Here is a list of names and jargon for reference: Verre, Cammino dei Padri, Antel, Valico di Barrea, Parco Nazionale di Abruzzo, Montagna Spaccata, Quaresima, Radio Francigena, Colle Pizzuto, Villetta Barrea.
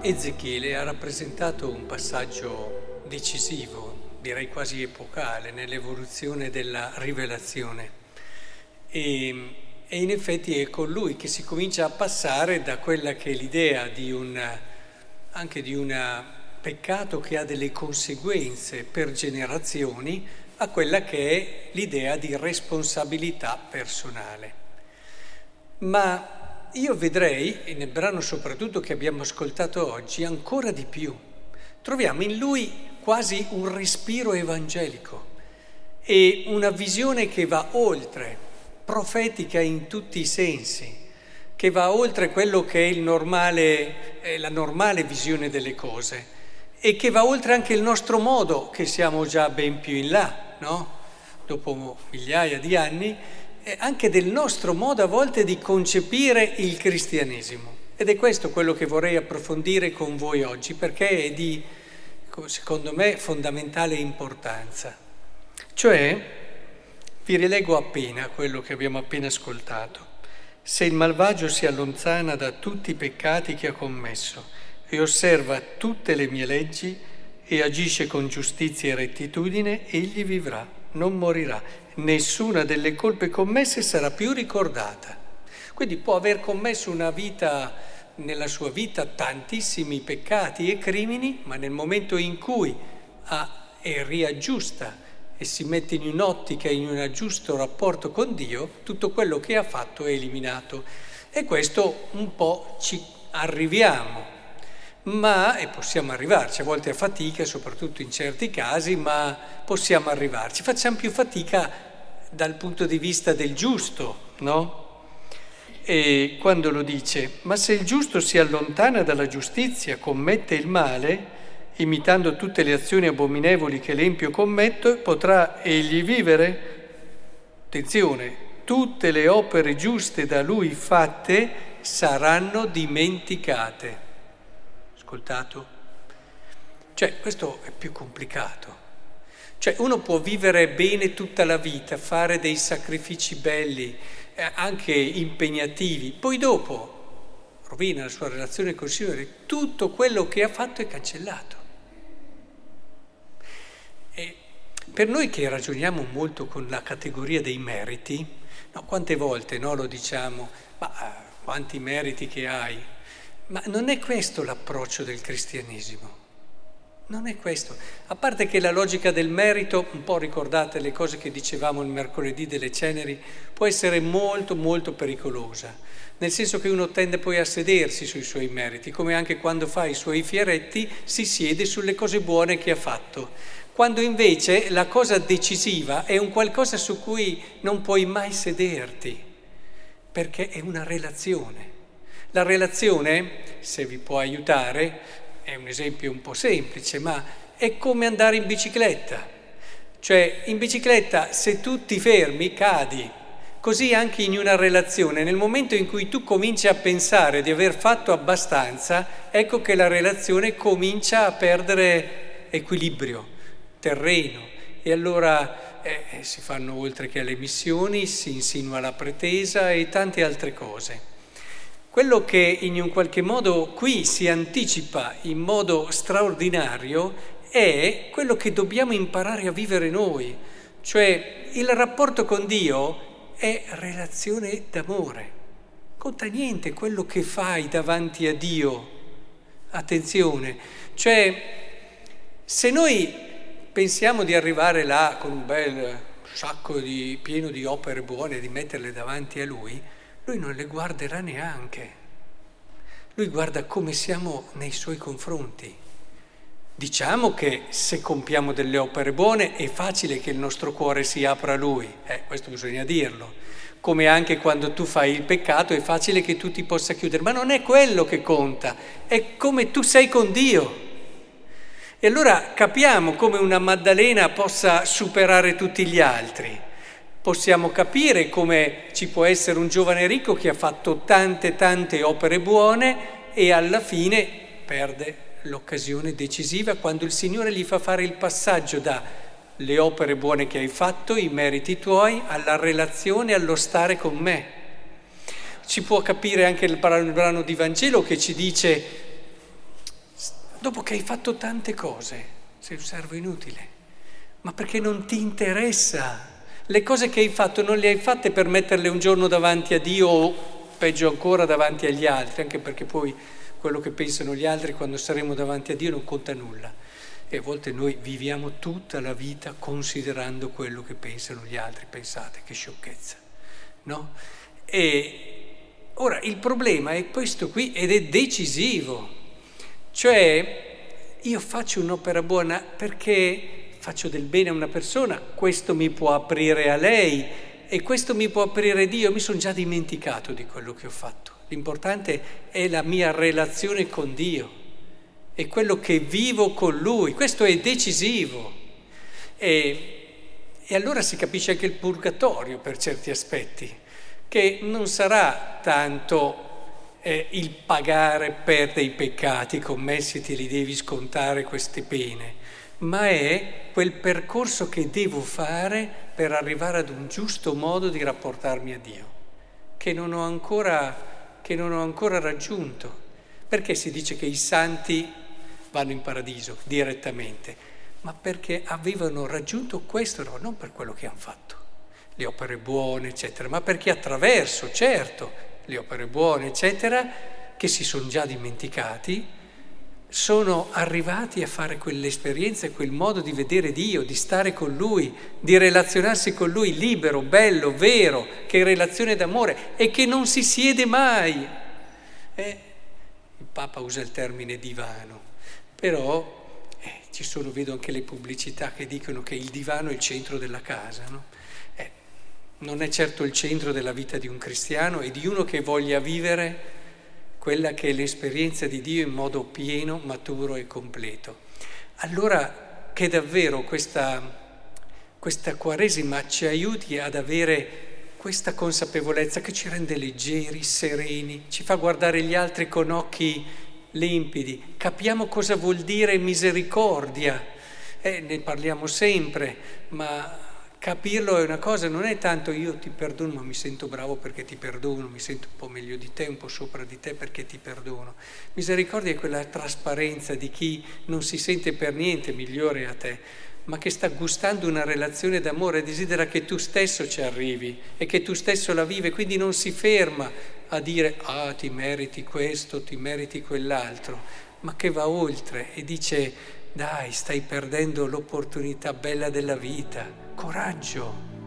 Ezechiele ha rappresentato un passaggio decisivo, direi quasi epocale, nell'evoluzione della rivelazione e in effetti è con lui che si comincia a passare da quella che è l'idea di un peccato che ha delle conseguenze per generazioni a quella che è l'idea di responsabilità personale. Ma io vedrei, e nel brano soprattutto che abbiamo ascoltato oggi, ancora di più. Troviamo in lui quasi un respiro evangelico e una visione che va oltre, profetica in tutti i sensi, che va oltre quello che è la normale visione delle cose e che va oltre anche il nostro modo, che siamo già ben più in là, no? Dopo migliaia di anni, anche del nostro modo a volte di concepire il cristianesimo. Ed è questo quello che vorrei approfondire con voi oggi, perché è di, secondo me, fondamentale importanza. Cioè, vi rileggo appena quello che abbiamo appena ascoltato. Se il malvagio si allontana da tutti i peccati che ha commesso e osserva tutte le mie leggi e agisce con giustizia e rettitudine, egli vivrà, non morirà. Nessuna delle colpe commesse sarà più ricordata. Quindi può aver commesso nella sua vita tantissimi peccati e crimini, ma nel momento in cui riaggiusta e si mette in un'ottica, in un giusto rapporto con Dio, tutto quello che ha fatto è eliminato. E questo un po' ci arriviamo, e possiamo arrivarci, a volte a fatica, soprattutto in certi casi, ma possiamo arrivarci. Facciamo più fatica dal punto di vista del giusto, no? E quando lo dice, ma se il giusto si allontana dalla giustizia, commette il male, imitando tutte le azioni abominevoli che l'empio commette, potrà egli vivere? Attenzione, tutte le opere giuste da lui fatte saranno dimenticate. Ascoltato? Cioè, questo è più complicato. Cioè, uno può vivere bene tutta la vita, fare dei sacrifici belli, anche impegnativi, poi dopo rovina la sua relazione col Signore, tutto quello che ha fatto è cancellato. E per noi che ragioniamo molto con la categoria dei meriti, no, quante volte lo diciamo, ma quanti meriti che hai? Ma non è questo l'approccio del cristianesimo, non è questo. A parte che la logica del merito, un po' ricordate le cose che dicevamo il mercoledì delle ceneri, può essere molto molto pericolosa, nel senso che uno tende poi a sedersi sui suoi meriti, come anche quando fa i suoi fieretti si siede sulle cose buone che ha fatto, quando invece la cosa decisiva è un qualcosa su cui non puoi mai sederti, perché è una relazione. La relazione, se vi può aiutare, è un esempio un po' semplice, ma è come andare in bicicletta. Cioè, in bicicletta, se tu ti fermi, cadi. Così anche in una relazione, nel momento in cui tu cominci a pensare di aver fatto abbastanza, ecco che la relazione comincia a perdere equilibrio, terreno. E allora si fanno, oltre che alle missioni, si insinua la pretesa e tante altre cose. Quello che in un qualche modo qui si anticipa in modo straordinario è quello che dobbiamo imparare a vivere noi, cioè il rapporto con Dio è relazione d'amore. Conta niente quello che fai davanti a Dio, attenzione, cioè se noi pensiamo di arrivare là con un bel sacco pieno di opere buone, di metterle davanti a Lui non le guarderà neanche. Lui guarda come siamo nei suoi confronti. Diciamo che se compiamo delle opere buone è facile che il nostro cuore si apra a Lui, questo bisogna dirlo. Come anche quando tu fai il peccato è facile che tu ti possa chiudere, ma non è quello che conta, è come tu sei con Dio. E allora capiamo come una Maddalena possa superare tutti gli altri. Possiamo capire come ci può essere un giovane ricco che ha fatto tante opere buone e alla fine perde l'occasione decisiva quando il Signore gli fa fare il passaggio dalle opere buone che hai fatto, i meriti tuoi, alla relazione, allo stare con me. Ci può capire anche il brano di Vangelo che ci dice dopo che hai fatto tante cose, sei un servo inutile, ma perché non ti interessa. Le cose che hai fatto non le hai fatte per metterle un giorno davanti a Dio o, peggio ancora, davanti agli altri, anche perché poi quello che pensano gli altri quando saremo davanti a Dio non conta nulla. E a volte noi viviamo tutta la vita considerando quello che pensano gli altri. Pensate, che sciocchezza, no? E ora il problema è questo qui, ed è decisivo. Cioè, io faccio un'opera buona perché faccio del bene a una persona, questo mi può aprire a lei e questo mi può aprire Dio. Mi sono già dimenticato di quello che ho fatto. L'importante è la mia relazione con Dio e quello che vivo con Lui. Questo è decisivo. E allora si capisce anche il purgatorio per certi aspetti, che non sarà tanto il pagare per dei peccati commessi, te li devi scontare queste pene, ma è quel percorso che devo fare per arrivare ad un giusto modo di rapportarmi a Dio, che non ho ancora raggiunto. Perché si dice che i santi vanno in paradiso direttamente? Ma perché avevano raggiunto questo, non per quello che hanno fatto, le opere buone eccetera, ma perché attraverso, certo, le opere buone, eccetera, che si sono già dimenticati, sono arrivati a fare quell'esperienza, quel modo di vedere Dio, di stare con Lui, di relazionarsi con Lui, libero, bello, vero, che è relazione d'amore e che non si siede mai. Il Papa usa il termine divano, però ci sono, vedo anche le pubblicità che dicono che il divano è il centro della casa, no? Non è certo il centro della vita di un cristiano e di uno che voglia vivere quella che è l'esperienza di Dio in modo pieno, maturo e completo. Allora che davvero questa Quaresima ci aiuti ad avere questa consapevolezza che ci rende leggeri, sereni, ci fa guardare gli altri con occhi limpidi, capiamo cosa vuol dire misericordia, ne parliamo sempre, ma capirlo è una cosa, non è tanto io ti perdono ma mi sento bravo perché ti perdono, mi sento un po' meglio di te, un po' sopra di te perché ti perdono. Misericordia è quella trasparenza di chi non si sente per niente migliore a te, ma che sta gustando una relazione d'amore e desidera che tu stesso ci arrivi e che tu stesso la vivi, quindi non si ferma a dire ti meriti questo, ti meriti quell'altro, ma che va oltre e dice: dai, stai perdendo l'opportunità bella della vita, coraggio.